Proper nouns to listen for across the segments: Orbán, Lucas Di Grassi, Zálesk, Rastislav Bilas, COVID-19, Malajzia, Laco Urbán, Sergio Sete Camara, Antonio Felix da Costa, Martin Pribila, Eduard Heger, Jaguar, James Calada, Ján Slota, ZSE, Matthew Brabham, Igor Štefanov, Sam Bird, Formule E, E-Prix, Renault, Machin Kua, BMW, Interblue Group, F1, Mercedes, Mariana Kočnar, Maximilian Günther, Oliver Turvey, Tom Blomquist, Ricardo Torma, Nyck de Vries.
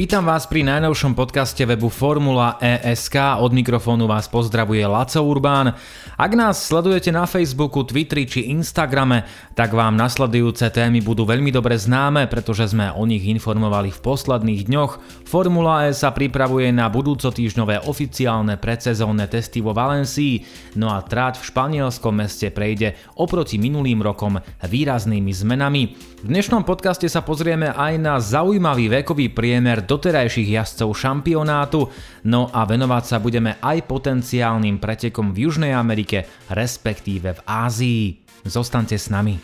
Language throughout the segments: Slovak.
Vítam vás pri najnovšom podcaste webu Formula ESK. Od mikrofónu vás pozdravuje Laco Urbán. Ak nás sledujete na Facebooku, Twitteri či Instagrame, tak vám nasledujúce témy budú veľmi dobre známe, pretože sme o nich informovali v posledných dňoch. Formula E sa pripravuje na budúcotýždňové oficiálne predsezónne testy vo Valencii, no a tráť v španielskom meste prejde oproti minulým rokom výraznými zmenami. V dnešnom podcaste sa pozrieme aj na zaujímavý vekový priemer doterajších jazdcov šampionátu, no a venovať sa budeme aj potenciálnym pretekom v Južnej Amerike, respektíve v Ázii. Zostaňte s nami.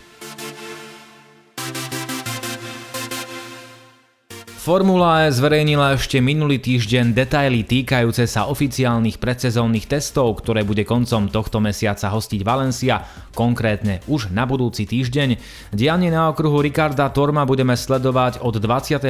Formula E zverejnila ešte minulý týždeň detaily týkajúce sa oficiálnych predsezónnych testov, ktoré bude koncom tohto mesiaca hostiť Valencia, konkrétne už na budúci týždeň. Dianie na okruhu Ricarda Torma budeme sledovať od 28.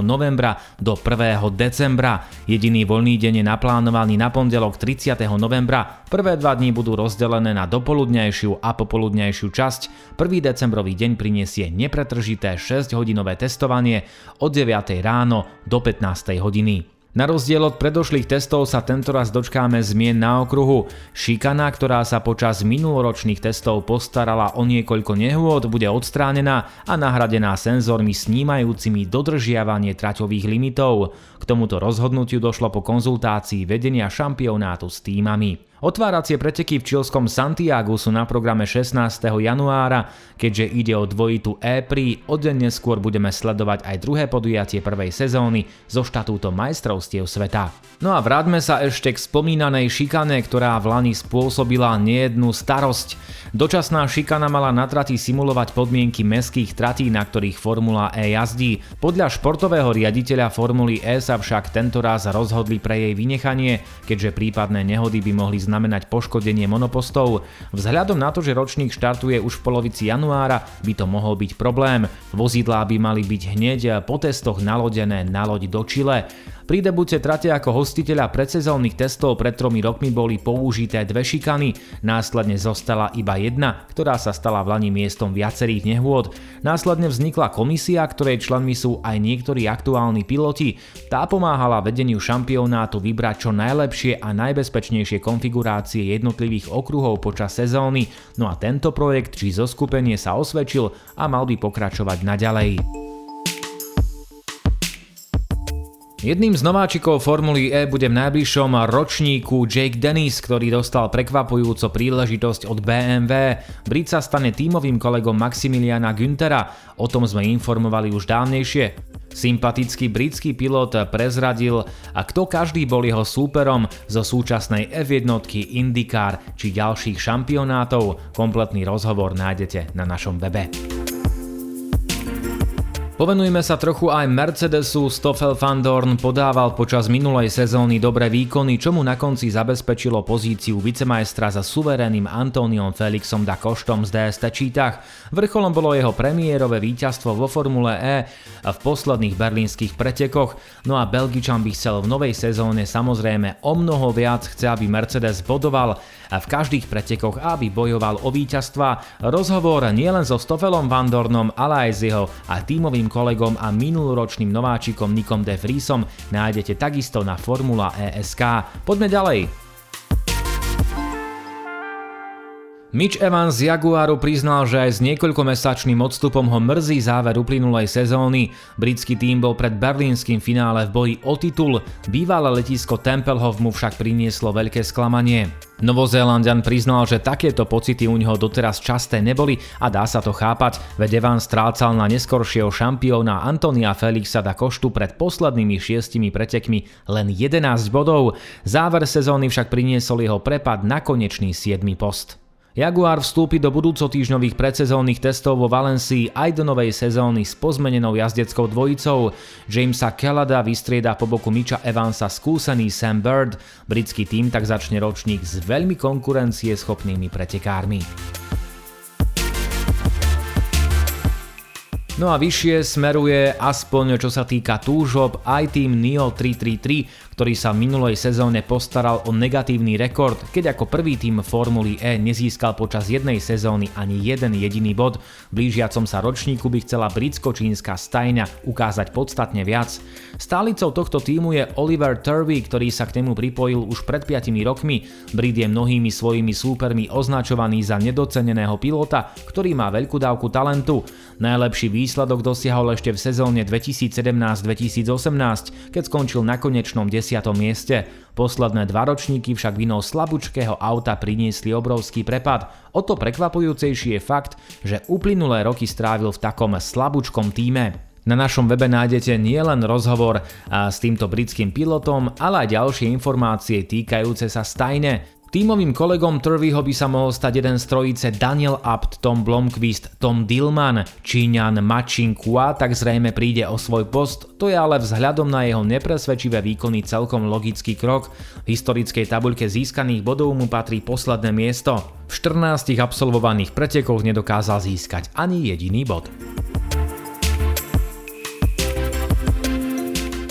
novembra do 1. decembra. Jediný voľný deň je naplánovaný na pondelok 30. novembra. Prvé dva dni budú rozdelené na dopoludnejšiu a popoludnejšiu časť. 1. decembrový deň prinesie nepretržité 6-hodinové testovanie od 9. ráno do 15. hodiny. Na rozdiel od predošlých testov sa tentoraz dočkáme zmien na okruhu. Šikana, ktorá sa počas minuloročných testov postarala o niekoľko nehôd, bude odstránená a nahradená senzormi snímajúcimi dodržiavanie traťových limitov. K tomuto rozhodnutiu došlo po konzultácii vedenia šampionátu s tímami. Otváracie preteky v čilskom Santiagu sú na programe 16. januára, keďže ide o dvojitú E-Prix, o deň neskôr budeme sledovať aj druhé podujatie prvej sezóny so štatútom majstrovstiev sveta. No a vráťme sa ešte k spomínanej šikane, ktorá v lani spôsobila nejednú starosť. Dočasná šikana mala na trati simulovať podmienky mestských tratí, na ktorých Formula E jazdí. Podľa športového riaditeľa Formuly E sa však tentoraz rozhodli pre jej vynechanie, keďže prípadné nehody by mohli znamenať poškodenie monopostov. Vzhľadom na to, že ročník štartuje už v polovici januára, by to mohol byť problém. Vozidlá by mali byť hneď po testoch nalodené na loď do Chile. Pri debute trate ako hostiteľa predsezónnych testov pred 3 rokmi boli použité 2 šikany, následne zostala iba jedna, ktorá sa stala v lani miestom viacerých nehôd. Následne vznikla komisia, ktorej členmi sú aj niektorí aktuálni piloti. Tá pomáhala vedeniu šampionátu vybrať čo najlepšie a najbezpečnejšie konfigurácie jednotlivých okruhov počas sezóny, no a tento projekt či zoskupenie sa osvedčil a mal by pokračovať naďalej. Jedným z nováčikov Formuly E bude v najbližšom ročníku Jake Dennis, ktorý dostal prekvapujúco príležitosť od BMW. Brit sa stane tímovým kolegom Maximiliana Günthera, o tom sme informovali už dávnejšie. Sympatický britský pilot prezradil, kto každý bol jeho súperom zo súčasnej F1, IndyCar či ďalších šampionátov. Kompletný rozhovor nájdete na našom webe. Povenujme sa trochu aj Mercedesu. Stoffel Vandoorne podával počas minulej sezóny dobré výkony, čo mu na konci zabezpečilo pozíciu vicemajstra za suverénnym Antoniom Felixom da Costom z DST Čítach. Vrcholom bolo jeho premiérové víťazstvo vo Formule E v posledných berlínskych pretekoch, no a Belgičan by chcel v novej sezóne samozrejme o mnoho viac, chce, aby Mercedes bodoval v každých pretekoch a aby bojoval o víťazstva. Rozhovor nielen so Stoffelom Vandoornom, ale aj s jeho a tímovým kolegom a minuloročným nováčikom Nyckom de Vriesom nájdete takisto na Formula ESK. Poďme ďalej. Mitch Evans z Jaguaru priznal, že aj s niekoľkomesačným odstupom ho mrzí záver uplynulej sezóny. Britský tím bol pred berlínskym finále v boji o titul, bývalé letisko Tempelhof mu však prinieslo veľké sklamanie. Novozélanďan priznal, že takéto pocity u neho doteraz časté neboli a dá sa to chápať, veď Evans strácal na neskoršieho šampióna Antonia Felixa da Costu pred poslednými 6 pretekmi len 11 bodov. Záver sezóny však priniesol jeho prepad na konečný 7. post. Jaguar vstúpi do budúcotýždňových predsezónnych testov vo Valencii aj do novej sezóny s pozmenenou jazdeckou dvojicou. Jamesa Calada vystrieda po boku Mitcha Evansa skúsený Sam Bird. Britský tím tak začne ročník s veľmi konkurencieschopnými pretekármi. No a vyššie smeruje, aspoň čo sa týka túžob, aj tým Neo 333, ktorý sa v minulej sezóne postaral o negatívny rekord, keď ako prvý tým Formuly E nezískal počas jednej sezóny ani jeden jediný bod. Blížiacom sa ročníku by chcela britsko-čínska stajňa ukázať podstatne viac. Stálicou tohto tímu je Oliver Turvey, ktorý sa k nemu pripojil už pred 5 rokmi. Brit je mnohými svojimi súpermi označovaný za nedoceneného pilota, ktorý má veľkú dávku talentu. Najlepší výsledok dosiahol ešte v sezóne 2017-2018, keď skončil na konečnom 10. mieste. Posledné dva ročníky však vinou slabúčkého auta priniesli obrovský prepad. O to prekvapujúcejší je fakt, že uplynulé roky strávil v takom slabúčkom tíme. Na našom webe nájdete nielen rozhovor s týmto britským pilotom, ale aj ďalšie informácie týkajúce sa stajne. Tímovým kolegom Turveyho by sa mohol stať jeden z trojice Daniel Abt, Tom Blomquist, Tom Dillman. Číňan Machin Kua tak zrejme príde o svoj post, to je ale vzhľadom na jeho nepresvedčivé výkony celkom logický krok. V historickej tabuľke získaných bodov mu patrí posledné miesto. V 14 absolvovaných pretekoch nedokázal získať ani jediný bod.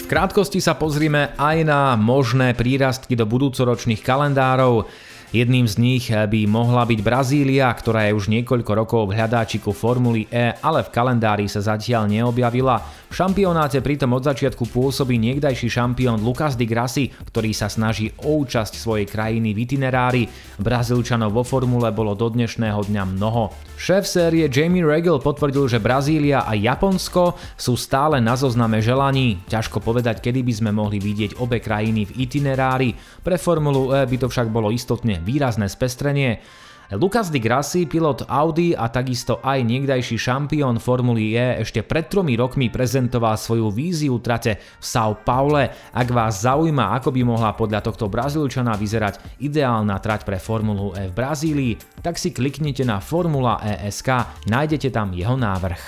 V krátkosti sa pozrime aj na možné prírastky do budúcoročných kalendárov. Jedným z nich by mohla byť Brazília, ktorá je už niekoľko rokov v hľadáčiku Formuly E, ale v kalendári sa zatiaľ neobjavila. V šampionáte pritom od začiatku pôsobí niekdajší šampión Lucas Di Grassi, ktorý sa snaží o účasť svojej krajiny v itinerári. Brazílčanov vo formule bolo do dnešného dňa mnoho. Šéf série Jamie Regal potvrdil, že Brazília a Japonsko sú stále na zozname želaní. Ťažko povedať, kedy by sme mohli vidieť obe krajiny v itinerári. Pre Formulu E by to však bolo istotne výrazné spestrenie. Lucas Di Grassi, pilot Audi a takisto aj niekdajší šampión Formuly E, ešte pred 3 rokmi prezentoval svoju víziu trate v Sao Paule. Ak vás zaujíma, ako by mohla podľa tohto Brazílčana vyzerať ideálna trať pre Formulu E v Brazílii, tak si kliknite na Formula ESK, nájdete tam jeho návrh.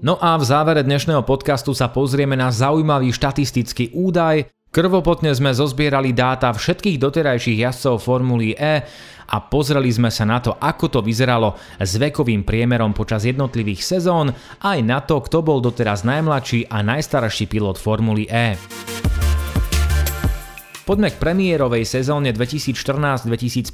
No a v závere dnešného podcastu sa pozrieme na zaujímavý štatistický údaj. Krvopotne sme zozbierali dáta všetkých doterajších jazdcov Formuly E a pozreli sme sa na to, ako to vyzeralo s vekovým priemerom počas jednotlivých sezón, aj na to, kto bol doteraz najmladší a najstarší pilot Formuly E. Poďme k premiérovej sezóne 2014-2015,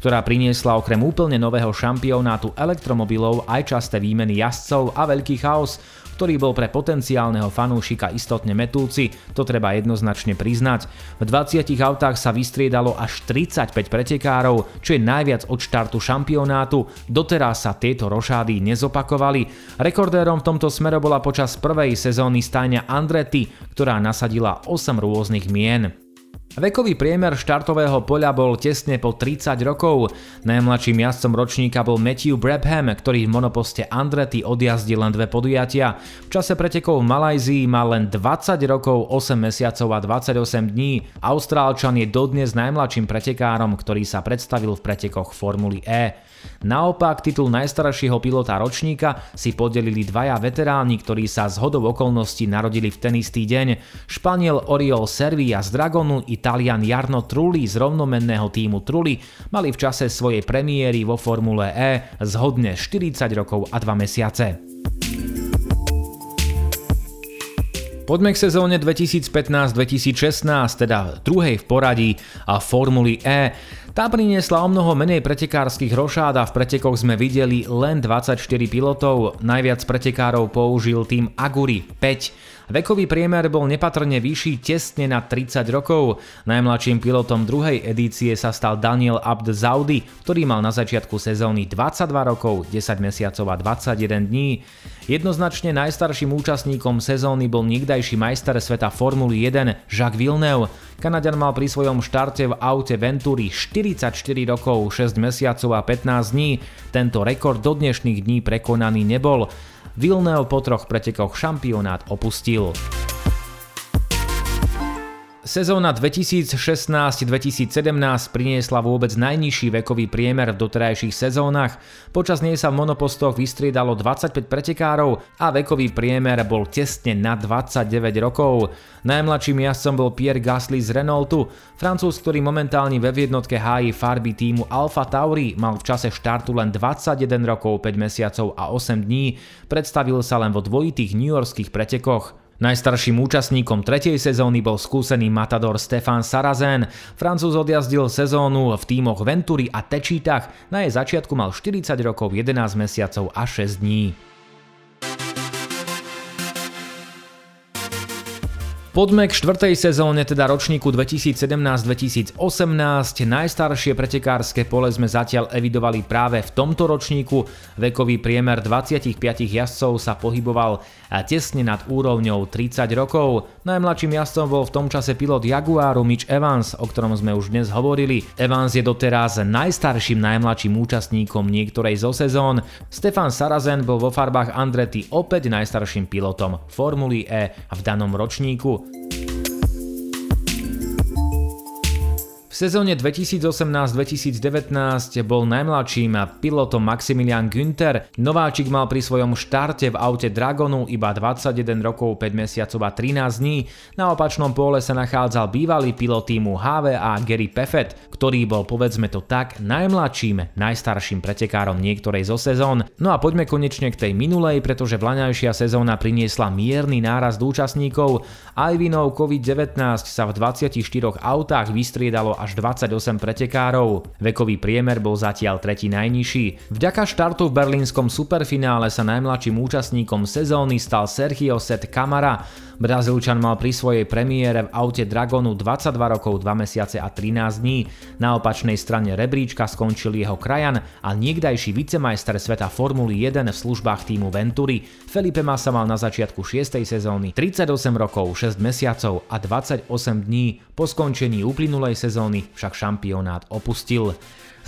ktorá priniesla okrem úplne nového šampionátu elektromobilov aj časté výmeny jazdcov a veľký chaos, ktorý bol pre potenciálneho fanúšika istotne metúci, to treba jednoznačne priznať. V 20 autách sa vystriedalo až 35 pretekárov, čo je najviac od štartu šampionátu, doteraz sa tieto rošády nezopakovali. Rekordérom v tomto smere bola počas prvej sezóny stajňa Andretti, ktorá nasadila 8 rôznych mien. Vekový priemer štartového poľa bol tesne po 30 rokov. Najmladším jazdcom ročníka bol Matthew Brabham, ktorý v monoposte Andretti odjazdil len 2 podujatia. V čase pretekov v Malajzii má len 20 rokov, 8 mesiacov a 28 dní. Austrálčan je dodnes najmladším pretekárom, ktorý sa predstavil v pretekoch Formuly E. Naopak titul najstaršieho pilota ročníka si podelili 2 veteráni, ktorí sa zhodou okolností narodili v ten istý deň. Španiel Oriol Servia z Dragonu i Talian Jarno Trulli z rovnomenného týmu Trulli mali v čase svojej premiéry vo Formule E zhodne 40 rokov a 2 mesiace. Poďme k sezóne 2015-2016, teda druhej v poradí a Formuly E. Tá priniesla o mnoho menej pretekárskych rošád a v pretekoch sme videli len 24 pilotov. Najviac pretekárov použil tým Aguri 5. Vekový priemer bol nepatrne vyšší, tesne nad 30 rokov. Najmladším pilotom druhej edície sa stal Daniel Abt z Audi, ktorý mal na začiatku sezóny 22 rokov, 10 mesiacov a 21 dní. Jednoznačne najstarším účastníkom sezóny bol niekdajší majster sveta Formuly 1 Jacques Villeneuve. Kanaďan mal pri svojom štarte v aute Venturi 44 rokov, 6 mesiacov a 15 dní. Tento rekord do dnešných dní prekonaný nebol. Villeneuve po 3 pretekoch šampionát opustil. Sezóna 2016-2017 priniesla vôbec najnižší vekový priemer v doterajších sezónach. Počas nej sa v monopostoch vystriedalo 25 pretekárov a vekový priemer bol tesne na 29 rokov. Najmladším jazdcom bol Pierre Gasly z Renaultu. Francúz, ktorý momentálne ve jednotke hájí farby týmu Alfa Tauri, mal v čase štartu len 21 rokov, 5 mesiacov a 8 dní. Predstavil sa len vo dvojitých newyorských pretekoch. Najstarším účastníkom tretej sezóny bol skúsený matador Stéphane Sarrazin. Francúz odjazdil sezónu v tímoch Venturi a Tečítach, na jej začiatku mal 40 rokov, 11 mesiacov a 6 dní. Poďme k štvrtej sezóne, teda ročníku 2017-2018. Najstaršie pretekárske pole sme zatiaľ evidovali práve v tomto ročníku. Vekový priemer 25 jazdcov sa pohyboval tesne nad úrovňou 30 rokov. Najmladším jazdcom bol v tom čase pilot Jaguaru Mitch Evans, o ktorom sme už dnes hovorili. Evans je doteraz najstarším najmladším účastníkom niektorej zo sezón. Stéphane Sarrazin bol vo farbách Andretti opäť najstarším pilotom Formuly E v danom ročníku. V sezóne 2018-2019 bol najmladším pilotom Maximilian Günther. Nováčik mal pri svojom štarte v aute Dragonu iba 21 rokov, 5 mesiacov a 13 dní. Na opačnom pole sa nachádzal bývalý pilot týmu HVA Gary Paffett, ktorý bol, povedzme to tak, najmladším, najstarším pretekárom niektorej zo sezón. No a poďme konečne k tej minulej, pretože vlaňajšia sezóna priniesla mierny nárast účastníkov. Aj vinou COVID-19 sa v 24 autách vystriedalo až 28 pretekárov. Vekový priemer bol zatiaľ tretí najnižší. Vďaka štartu v berlínskom superfinále sa najmladším účastníkom sezóny stal Sergio Sete Camara. Brazílčan mal pri svojej premiére v aute Dragonu 22 rokov, 2 mesiace a 13 dní. Na opačnej strane rebríčka skončil jeho krajan a niekdajší vicemajster sveta Formuly 1 v službách týmu Venturi. Felipe Massa mal na začiatku 6. sezóny 38 rokov, 6 mesiacov a 28 dní. Po skončení uplynulej sezóny však šampionát opustil.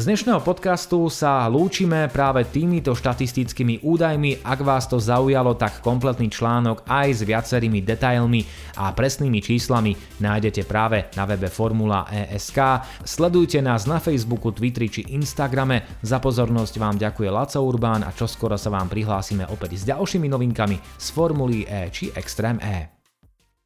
Z dnešného podcastu sa lúčime práve týmito štatistickými údajmi. Ak vás to zaujalo, tak kompletný článok aj s viacerými detailmi a presnými číslami nájdete práve na webe Formula ESK. Sledujte nás na Facebooku, Twitteri či Instagrame. Za pozornosť vám ďakuje Laco Urbán a čoskoro sa vám prihlásime opäť s ďalšími novinkami z Formuly E či Extreme E.